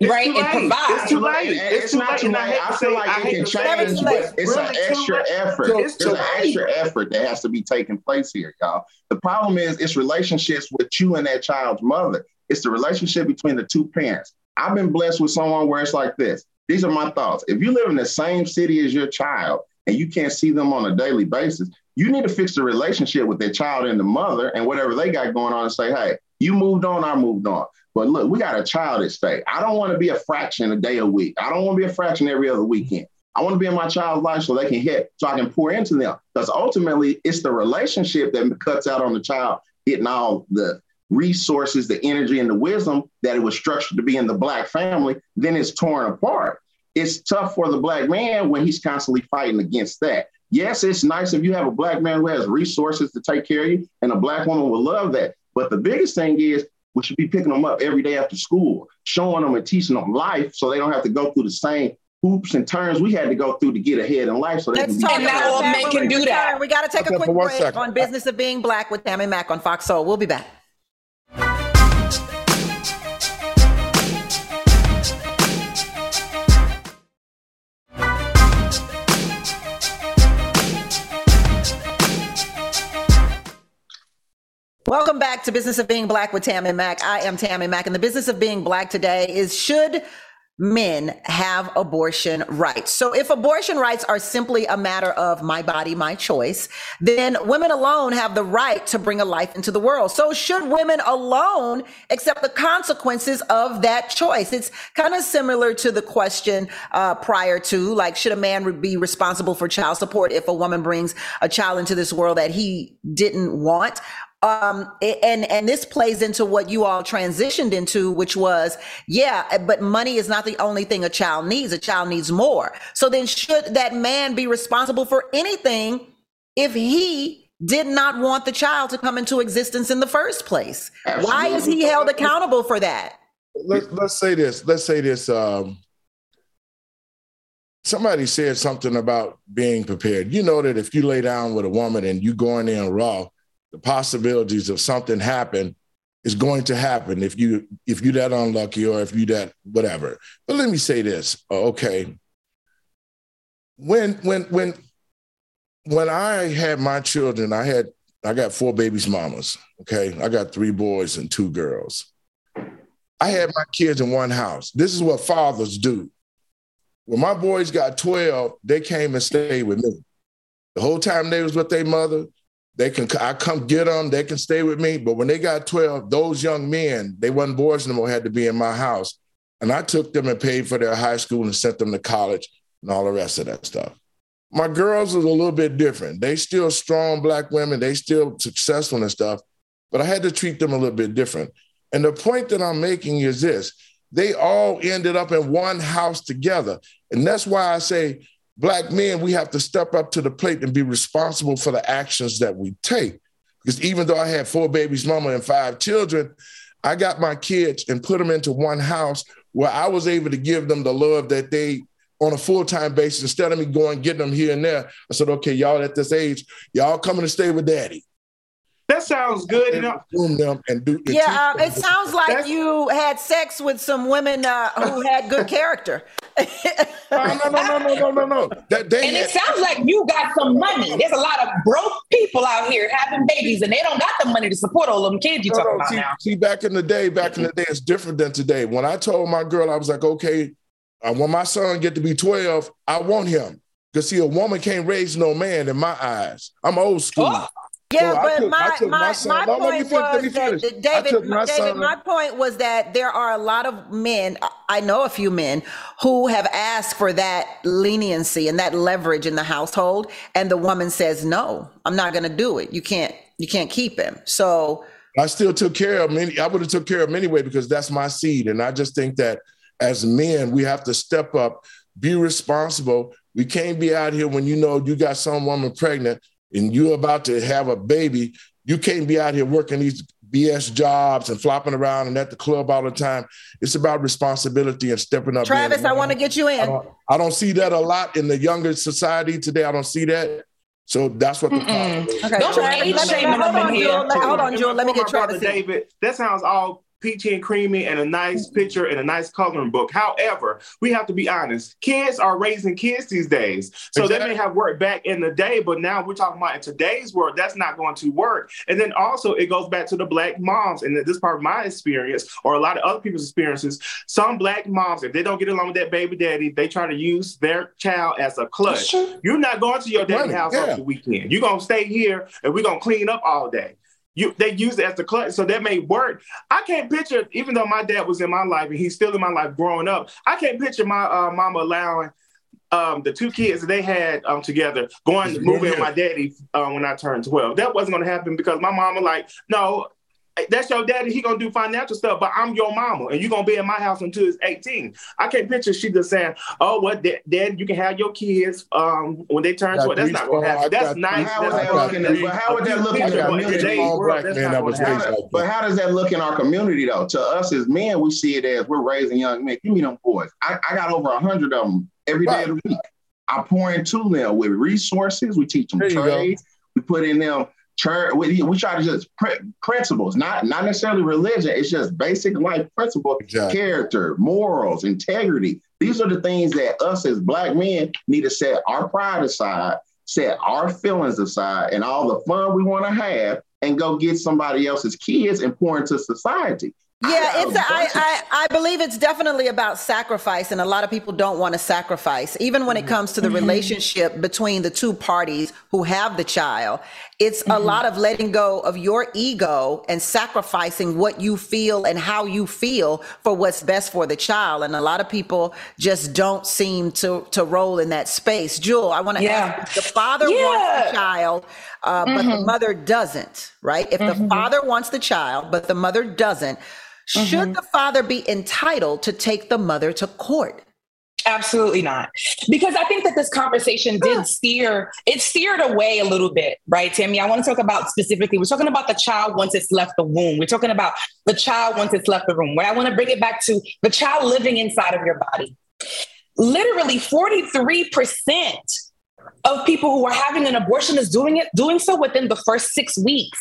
It's right? And provide. It's too late. It's, it's too late. Too late. I, I feel like I it can change, but it's really an extra effort. It's There's an extra effort that has to be taking place here, y'all. The problem is it's relationships with you and that child's mother. It's the relationship between the two parents. I've been blessed with someone where it's like this. These are my thoughts. If you live in the same city as your child and you can't see them on a daily basis, you need to fix the relationship with their child and the mother and whatever they got going on and say, hey, you moved on, I moved on. But look, we got a child at stake. I don't want to be a fraction a day a week. I don't want to be a fraction every other weekend. I want to be in my child's life so they can hit, so I can pour into them. Because ultimately, it's the relationship that cuts out on the child getting all the resources, the energy, and the wisdom that it was structured to be in the black family. Then it's torn apart. It's tough for the black man when he's constantly fighting against that. Yes, it's nice if you have a black man who has resources to take care of you, and a black woman will love that. But the biggest thing is we should be picking them up every day after school, showing them and teaching them life so they don't have to go through the same hoops and turns we had to go through to get ahead in life. So that's not all men can do that. We got to take okay, a quick break second. on Business of Being Black with Tammy Mac on Fox Soul. We'll be back. Welcome back to Business of Being Black with Tammy Mac. I am Tammy Mac, and the business of being black today is should men have abortion rights? So if abortion rights are simply a matter of my body, my choice, then women alone have the right to bring a life into the world. So should women alone accept the consequences of that choice? It's kind of similar to the question uh, prior to, like, should a man be responsible for child support if a woman brings a child into this world that he didn't want? Um, and, and this plays into what you all transitioned into, which was, yeah, but money is not the only thing a child needs. A child needs more. So then should that man be responsible for anything if he did not want the child to come into existence in the first place? Absolutely. Why is he held accountable for that? Let's, let's say this. Let's say this. Um, somebody said something about being prepared. You know that if you lay down with a woman and you going in raw, the possibilities of something happen is going to happen if you if you that unlucky or if you that whatever. But let me say this, okay? When when when when I had my children, I had I got four babies' mamas. Okay, I got three boys and two girls. I had my kids in one house. This is what fathers do. When my boys got twelve, they came and stayed with me. The whole time they was with their mother, they can I come get them, they can stay with me. But when they got twelve, those young men, they wasn't boys no more, had to be in my house. And I took them and paid for their high school and sent them to college and all the rest of that stuff. My girls was a little bit different. They still strong Black women. They still successful and stuff, but I had to treat them a little bit different. And the point that I'm making is this. They all ended up in one house together. And that's why I say, Black men, we have to step up to the plate and be responsible for the actions that we take. Because even though I had four babies, mama, and five children, I got my kids and put them into one house where I was able to give them the love that they, on a full-time basis, instead of me going getting them here and there, I said, okay, y'all at this age, y'all coming to stay with daddy. That sounds good. And and them and do, and yeah, um, it sounds like That's, you had sex with some women uh, who had good character. no, no, no, no, no, no, no. That, they and had, it sounds like you got some money. There's a lot of broke people out here having babies, and they don't got the money to support all them kids you no, talking no, about see, now. See, back in the day, back in the day, it's different than today. When I told my girl, I was like, okay, uh, when my son get to be twelve, I want him. Because, see, a woman can't raise no man in my eyes. I'm old school. Oh. Yeah, so but took, my, my, my, my point was that, David, David, my point was that there are a lot of men, I know a few men, who have asked for that leniency and that leverage in the household, and the woman says, no, I'm not going to do it. You can't, you can't keep him. So I still took care of many, I would have took care of him anyway, because that's my seed. And I just think that as men, we have to step up, be responsible. We can't be out here when you know you got some woman pregnant and you're about to have a baby. You can't be out here working these B S jobs and flopping around and at the club all the time. It's about responsibility and stepping up. Travis, I want to get you in. I don't, I don't see that a lot in the younger society today. I don't see that. So that's what the problem is. Okay. Don't Travis, me, hold, on, here. Jewel, hold on, Jewel. Let me get Travis David. That sounds all peachy and creamy and a nice picture and a nice coloring book. However, we have to be honest. Kids are raising kids these days. So exactly. They may have worked back in the day, but now we're talking about in today's world, that's not going to work. And then also it goes back to the Black moms. And this part of my experience or a lot of other people's experiences, some Black moms, if they don't get along with that baby daddy, they try to use their child as a clutch. You're not going to your daddy's house yeah. over the weekend. You're going to stay here and we're going to clean up all day. You, they use it as the clutch, so that may work. I can't picture, even though my dad was in my life and he's still in my life growing up, I can't picture my uh, mama allowing um, the two kids that they had um, together going to move in with my daddy um, when I turned twelve. That wasn't going to happen because my mama like, no, that's your daddy. He going to do financial stuff, but I'm your mama, and you're going to be in my house until he's eighteen. I can't picture she just saying, oh, well, dad, dad you can have your kids um, when they turn twelve. That's not going to happen. That's nice. But how would that look in our community? But how does that look in our community, though? To us as men, we see it as we're raising young men. Give me them boys. I, I got over one hundred of them every day of the week. I pour into them with resources. We teach them trades. We put in them. We, we try to just principles, not not necessarily religion. It's just basic life principles, exactly. Character, morals, integrity. These are the things that us as Black men need to set our pride aside, set our feelings aside, and all the fun we want to have, and go get somebody else's kids and pour into society. Yeah, it's. A, I, I, I believe it's definitely about sacrifice, and a lot of people don't want to sacrifice. Even when it comes to the relationship between the two parties who have the child, it's mm-hmm. a lot of letting go of your ego and sacrificing what you feel and how you feel for what's best for the child. And a lot of people just don't seem to to roll in that space. Jewel, I want to yeah. ask you, the father yeah. wants the child, uh, mm-hmm. but the mother doesn't, right? If mm-hmm. the father wants the child, but the mother doesn't, should mm-hmm. the father be entitled to take the mother to court? Absolutely not. Because I think that this conversation did steer, it steered away a little bit, right, Tammy? I want to talk about specifically, we're talking about the child once it's left the womb. We're talking about the child once it's left the womb. Where I want to bring it back to the child living inside of your body. Literally forty-three percent of people who are having an abortion is doing it, doing so within the first six weeks.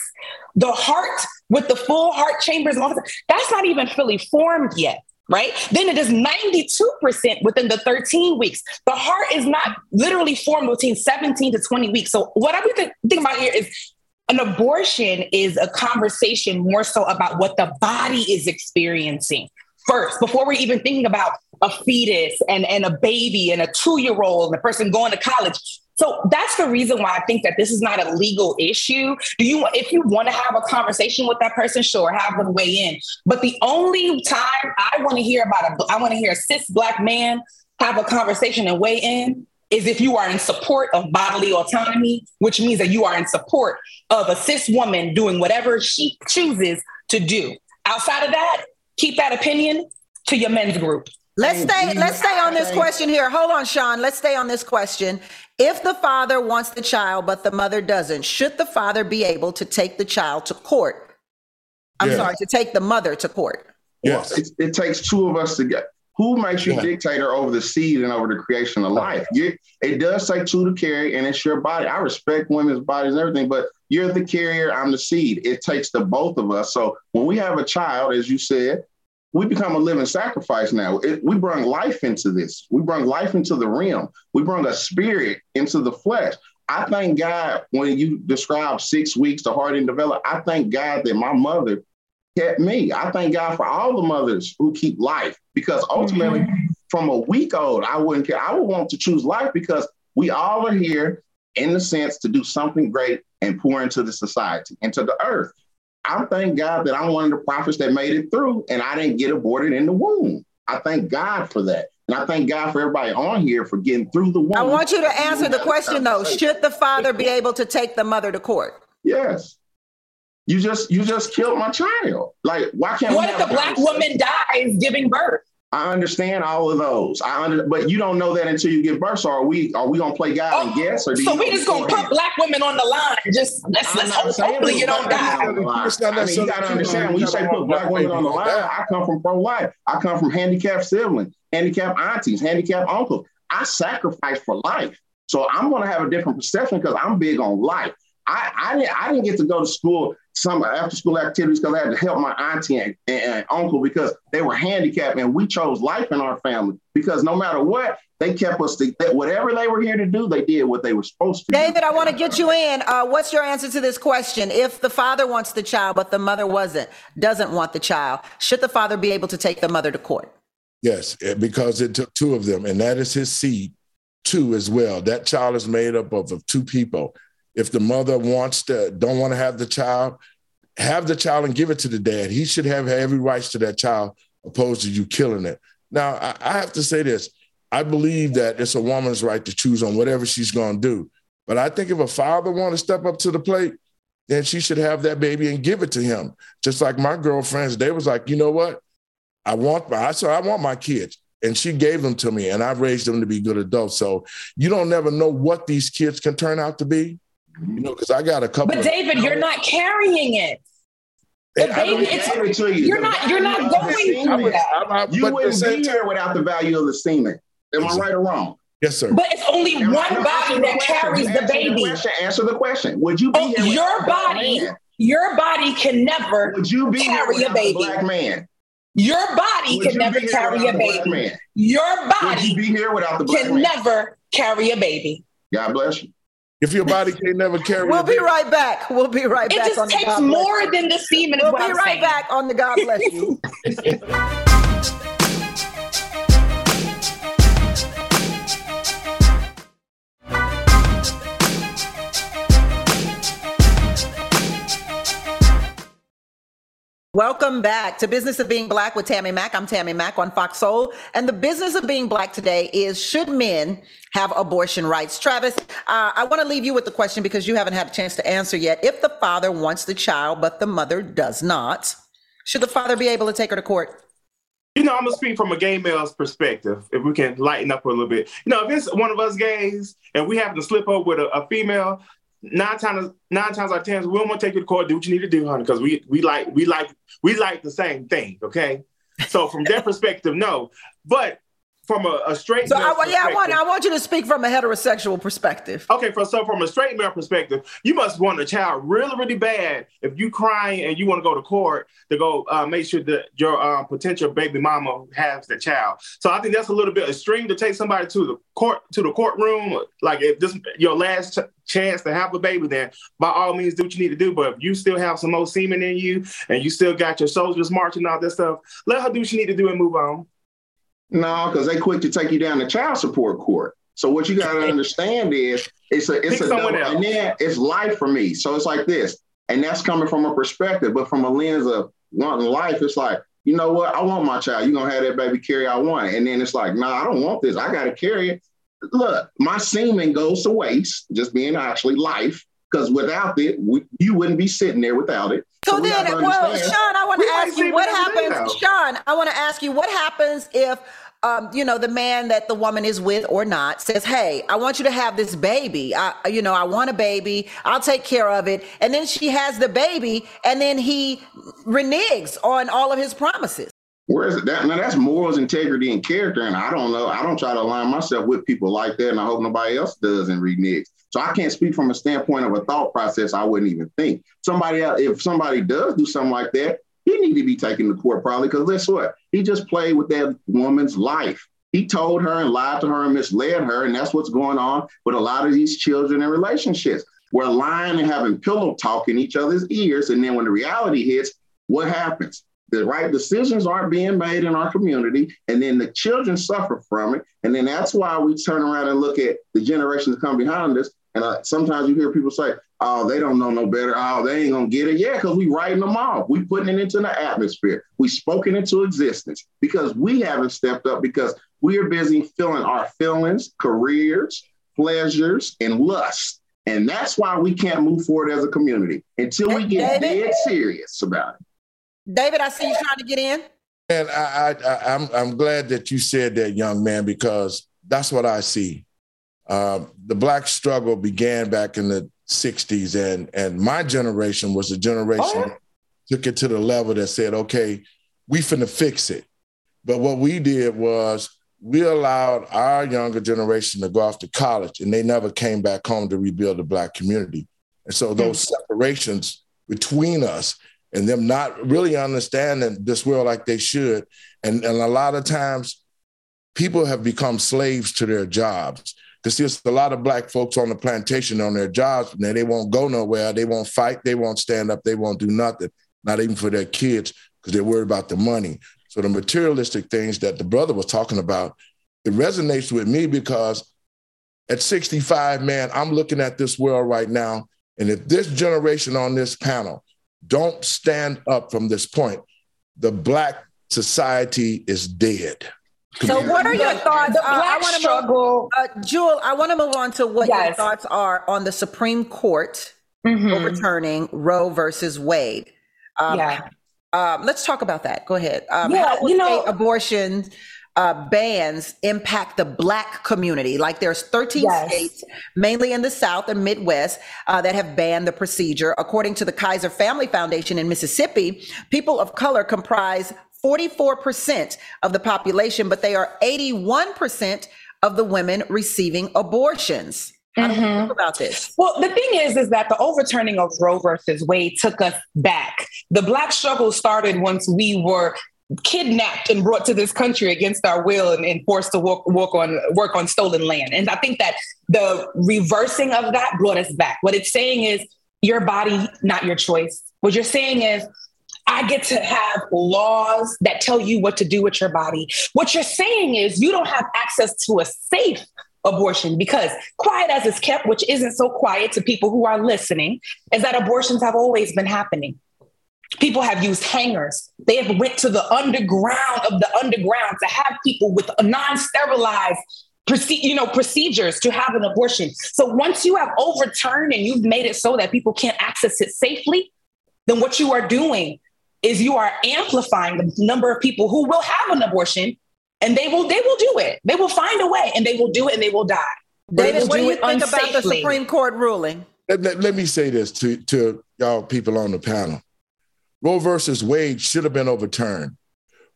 The heart with the full heart chambers, that's not even fully formed yet, right? Then it is ninety-two percent within the thirteen weeks. The heart is not literally formed between seventeen to twenty weeks. So what I'm thinking think about here is an abortion is a conversation more so about what the body is experiencing. first, before we're even thinking about a fetus and, and a baby and a two-year-old and a person going to college. So that's the reason why I think that this is not a legal issue. Do you, if you want to have a conversation with that person, sure, have them weigh in. But the only time I want to hear about a, I want to hear a cis Black man have a conversation and weigh in is if you are in support of bodily autonomy, which means that you are in support of a cis woman doing whatever she chooses to do. Outside of that, keep that opinion to your men's group. Let's stay, let's stay on this question here. Hold on, Sean. Let's stay on this question. If the father wants the child, but the mother doesn't, should the father be able to take the child to court? I'm yes. sorry, to take the mother to court. Yes, it, it takes two of us to get. Who makes you yeah. dictator over the seed and over the creation of life? You're, it does take two to carry, and it's your body. I respect women's bodies and everything, but you're the carrier, I'm the seed. It takes the both of us. So when we have a child, as you said, we become a living sacrifice now. It, we bring life into this. We bring life into the realm. We bring a spirit into the flesh. I thank God when you describe six weeks to hard and develop, I thank God that my mother kept me. I thank God for all the mothers who keep life, because ultimately mm-hmm. from a week old, I wouldn't care. I would want to choose life, because we all are here in the sense to do something great and pour into the society, into the earth. I thank God that I'm one of the prophets that made it through and I didn't get aborted in the womb. I thank God for that. And I thank God for everybody on here for getting through the womb. I want you to answer the question though. Should the father be able to take the mother to court? Yes. You just you just killed my child. Like, why can't What if the Black woman dies giving birth? I understand all of those. I under, but you don't know that until you give birth. So are we are we gonna play God oh, and guess? Or do so you we just gonna put Black women on the line? Just let's I'm let's hope, hopefully you don't die. I mean, you gotta understand when you say put Black women on the line. I come from pro-life. I come from handicapped siblings, handicapped aunties, handicapped uncles. I sacrifice for life, so I'm gonna have a different perception because I'm big on life. I I didn't I didn't get to go to school. Some after school activities because I had to help my auntie and, and, and uncle because they were handicapped, and we chose life in our family because no matter what, they kept us to whatever they were here to do. They did what they were supposed to do. David, I want to get you in. Uh, what's your answer to this question? If the father wants the child, but the mother wasn't, doesn't want the child, should the father be able to take the mother to court? Yes, because it took two of them, and that is his seed too as well. That child is made up of, of two people. If the mother wants to, don't want to have the child, have the child and give it to the dad. He should have every right to that child, opposed to you killing it. Now, I, I have to say this. I believe that it's a woman's right to choose on whatever she's going to do. But I think if a father wants to step up to the plate, then she should have that baby and give it to him. Just like my girlfriends, they was like, you know what? I want my, I said, I want my kids. And she gave them to me and I raised them to be good adults. So you don't never know what these kids can turn out to be. You know, because I got a couple. But of, David, you're not carrying it. The baby, it's, it to you. You're the not. You're not going. I would, I, I, I, you wouldn't be here without the value of the semen. Am yes, I right or wrong? Yes, sir. But it's only Am one I, body that carries the baby. The question, answer the question. Would you be oh, here your body? Man? Your body can never would you be carry a baby. Black man. Your body would can you never carry a baby. Your body would you be here without the black can man? Never carry a baby. God bless you. If your body can never carry, we'll be right back. We'll be right back. It just takes more than the semen. We'll be right back on the God Bless You. Welcome back to Business of Being Black with Tammy Mac. I'm Tammy Mac on Fox Soul. And the business of being Black today is, should men have abortion rights? Travis, uh, I want to leave you with the question because you haven't had a chance to answer yet. If the father wants the child, but the mother does not, should the father be able to take her to court? You know, I'm going to speak from a gay male's perspective, if we can lighten up a little bit. You know, if it's one of us gays and we happen to slip up with a, a female, Nine times, nine times out of ten, we don't want to take you to court. Do what you need to do, honey, because we we like we like we like the same thing. Okay, so from their perspective, no. But from a, a straight so male I, perspective. Yeah, I want, I want you to speak from a heterosexual perspective. Okay, for, so from a straight male perspective, you must want a child really, really bad if you crying and you want to go to court to go uh, make sure that your uh, potential baby mama has the child. So I think that's a little bit extreme to take somebody to the court to the courtroom. Like if this your last ch- chance to have a baby, then by all means do what you need to do. But if you still have some old semen in you and you still got your soldiers marching and all that stuff, let her do what she need to do and move on. No, because they quick to take you down to child support court. So what you got to understand is it's a it's Pick a double, and then it's life for me. So it's like this, and that's coming from a perspective, but from a lens of wanting life, it's like, you know what? I want my child. You're gonna have that baby carry I want. And then it's like, no, nah, I don't want this. I gotta carry it. Look, my semen goes to waste, just being actually life, because without it, we, you wouldn't be sitting there without it. So, so then, well, Sean, I want to ask you what happens, Sean, I want to ask you what happens if, um, you know, the man that the woman is with or not says, hey, I want you to have this baby. I, you know, I want a baby. I'll take care of it. And then she has the baby and then he reneges on all of his promises. Where is it? That, now, that's morals, integrity, and character. And I don't know. I don't try to align myself with people like that. And I hope nobody else does and reneges. So I can't speak from a standpoint of a thought process. I wouldn't even think somebody else, if somebody does do something like that, he need to be taken to court probably, because guess what? He just played with that woman's life. He told her and lied to her and misled her. And that's what's going on with a lot of these children in relationships. We're lying and having pillow talk in each other's ears. And then when the reality hits, what happens? The right decisions aren't being made in our community, and then the children suffer from it. And then that's why we turn around and look at the generations that come behind us. And uh, sometimes you hear people say, oh, they don't know no better. Oh, they ain't going to get it. Yeah, because we writing them off. We putting it into the atmosphere. We spoken into existence because we haven't stepped up, because we are busy filling our feelings, careers, pleasures, and lust. And that's why we can't move forward as a community until we get dead serious about it. David, I see you trying to get in. And I, I, I'm I'm glad that you said that, young man, because that's what I see. Um, the Black struggle began back in the sixties, and and my generation was a generation oh. that took it to the level that said, okay, we finna fix it. But what we did was we allowed our younger generation to go off to college, and they never came back home to rebuild the Black community. And so those mm-hmm. separations between us and them not really understanding this world like they should. And, and a lot of times people have become slaves to their jobs, because there's a lot of Black folks on the plantation on their jobs, and they won't go nowhere. They won't fight. They won't stand up. They won't do nothing, not even for their kids, because they're worried about the money. So the materialistic things that the brother was talking about, it resonates with me, because at sixty-five, man, I'm looking at this world right now. And if this generation on this panel don't stand up from this point, the Black society is dead. So what are your thoughts? The uh, Black I wanna struggle. Move, uh, Jewel, I want to move on to what yes. your thoughts are on the Supreme Court mm-hmm. overturning Roe versus Wade. Um, yeah. um, let's talk about that. Go ahead. Um, yeah, how you know, abortion uh, bans impact the Black community? Like there's thirteen yes. states, mainly in the South and Midwest, uh, that have banned the procedure. According to the Kaiser Family Foundation in Mississippi, people of color comprise forty-four percent of the population, but they are eighty-one percent of the women receiving abortions. How mm-hmm. do you think about this? Well, the thing is, is that the overturning of Roe versus Wade took us back. The Black struggle started once we were kidnapped and brought to this country against our will and, and forced to walk, walk on, work on stolen land. And I think that the reversing of that brought us back. What it's saying is your body, not your choice. What you're saying is, I get to have laws that tell you what to do with your body. What you're saying is you don't have access to a safe abortion, because quiet as it's kept, which isn't so quiet to people who are listening, is that abortions have always been happening. People have used hangers. They have went to the underground of the underground to have people with non-sterilized Proce- you know, procedures to have an abortion. So once you have overturned and you've made it so that people can't access it safely, then what you are doing is you are amplifying the number of people who will have an abortion, and they will they will do it. They will find a way, and they will do it, and they will die. David, what do you think unsafely. about the Supreme Court ruling? Let, let, let me say this to, to y'all people on the panel. Roe versus Wade should have been overturned.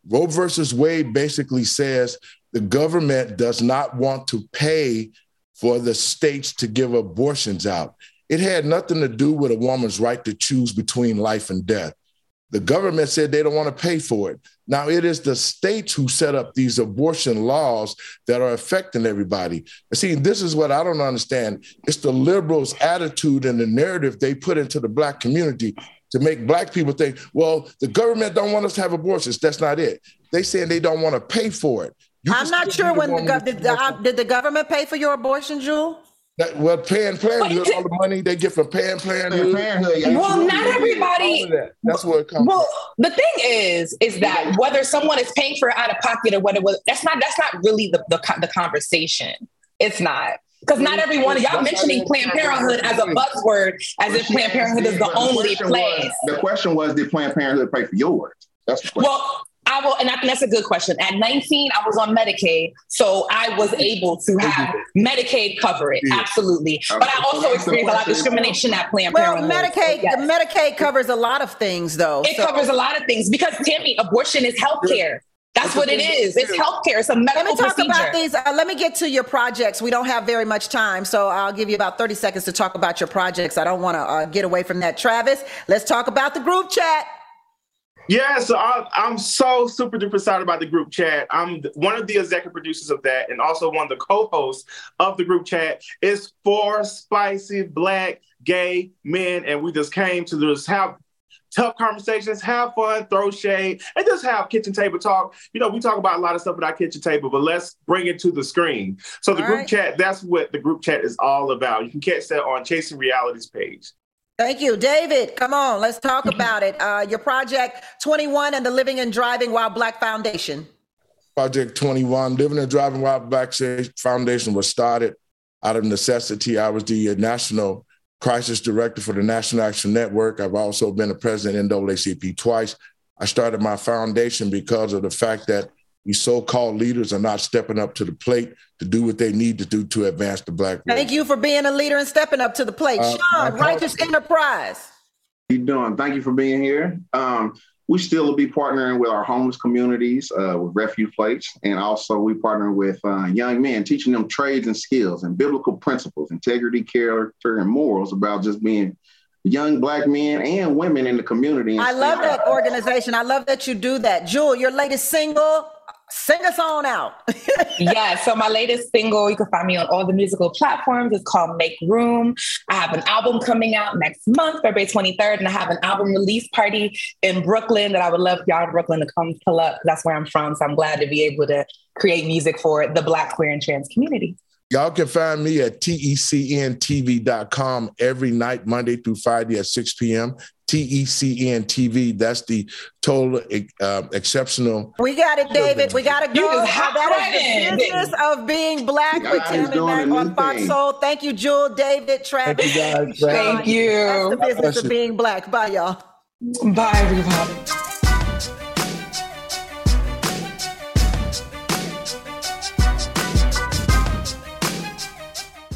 Roe versus Wade basically says the government does not want to pay for the states to give abortions out. It had nothing to do with a woman's right to choose between life and death. The government said they don't want to pay for it. Now, it is the states who set up these abortion laws that are affecting everybody. And see, this is what I don't understand. It's the liberals' attitude and the narrative they put into the Black community to make Black people think, well, the government don't want us to have abortions. That's not it. They saying they don't want to pay for it. You I'm not sure when the, go- did, the uh, did the government pay for your abortion, Jewel? That, well, Planned Parenthood, all the money they get from Planned Parenthood. Well, not everybody. That. That's where it comes. Well, from. The thing is, is that whether someone is paying for it out of pocket or whether that's not that's not really the the, the conversation. It's not. Because not everyone, y'all mentioning Planned Parenthood as a buzzword, as if Planned Parenthood is the only place. The question was, did Planned Parenthood pay for yours? That's the question. Well, I will, and I think that's a good question. At nineteen, I was on Medicaid, so I was able to have Medicaid cover it, absolutely. But I also experienced a lot of discrimination at Planned Parenthood. Well, Medicaid, yes. Medicaid covers a lot of things, though. It so. covers a lot of things because, Tammy, abortion is healthcare. That's what it is. It's healthcare. It's a medical procedure. Let me talk procedure. about these. Uh, let me get to your projects. We don't have very much time, so I'll give you about thirty seconds to talk about your projects. I don't want to uh, get away from that. Travis, let's talk about the group chat. Yeah, so I, I'm so super duper excited about the group chat. I'm one of the executive producers of that, and also one of the co-hosts of the group chat. It's four spicy Black gay men, and we just came to this house. Tough conversations, have fun, throw shade, and just have kitchen table talk. You know, we talk about a lot of stuff at our kitchen table, but let's bring it to the screen. So the all group right. chat, that's what the group chat is all about. You can catch that on Chasing Reality's page. Thank you, David. Come on, let's talk about it. Uh, your Project twenty-one and the Living and Driving While Black Foundation. Project twenty-one, Living and Driving While Black Foundation was started out of necessity. I was the national crisis director for the National Action Network. I've also been a president of N double A C P twice. I started my foundation because of the fact that these so-called leaders are not stepping up to the plate to do what they need to do to advance the Black race. Thank you for being a leader and stepping up to the plate. Uh, Sean, Righteous Enterprise. How you doing? Thank you for being here. Um, we still will be partnering with our homeless communities, uh, with Refuge Plates, and also we partner with uh, young men, teaching them trades and skills and biblical principles, integrity, character, and morals about just being young Black men and women in the community. I love that organization. I love that you do that. Jewel, your latest single, sing us on out. Yeah, so my latest single, you can find me on all the musical platforms. It's called Make Room. I have an album coming out next month, February twenty-third, and I have an album release party in Brooklyn that I would love y'all in Brooklyn to come pull up. That's where I'm from, so I'm glad to be able to create music for the Black, queer, and trans community. Y'all can find me at T E C N T V dot com every night, Monday through Friday at six p.m., T E C N T V. That's the total uh, exceptional. We got it, David. We got to go. Oh, that is the business of being Black with Tammy Mac on Fox Soul. Thank you, Jewel, David, Travis. Thank you, guys. Thank you. That's the business of being Black. Bye, y'all. Bye, everybody.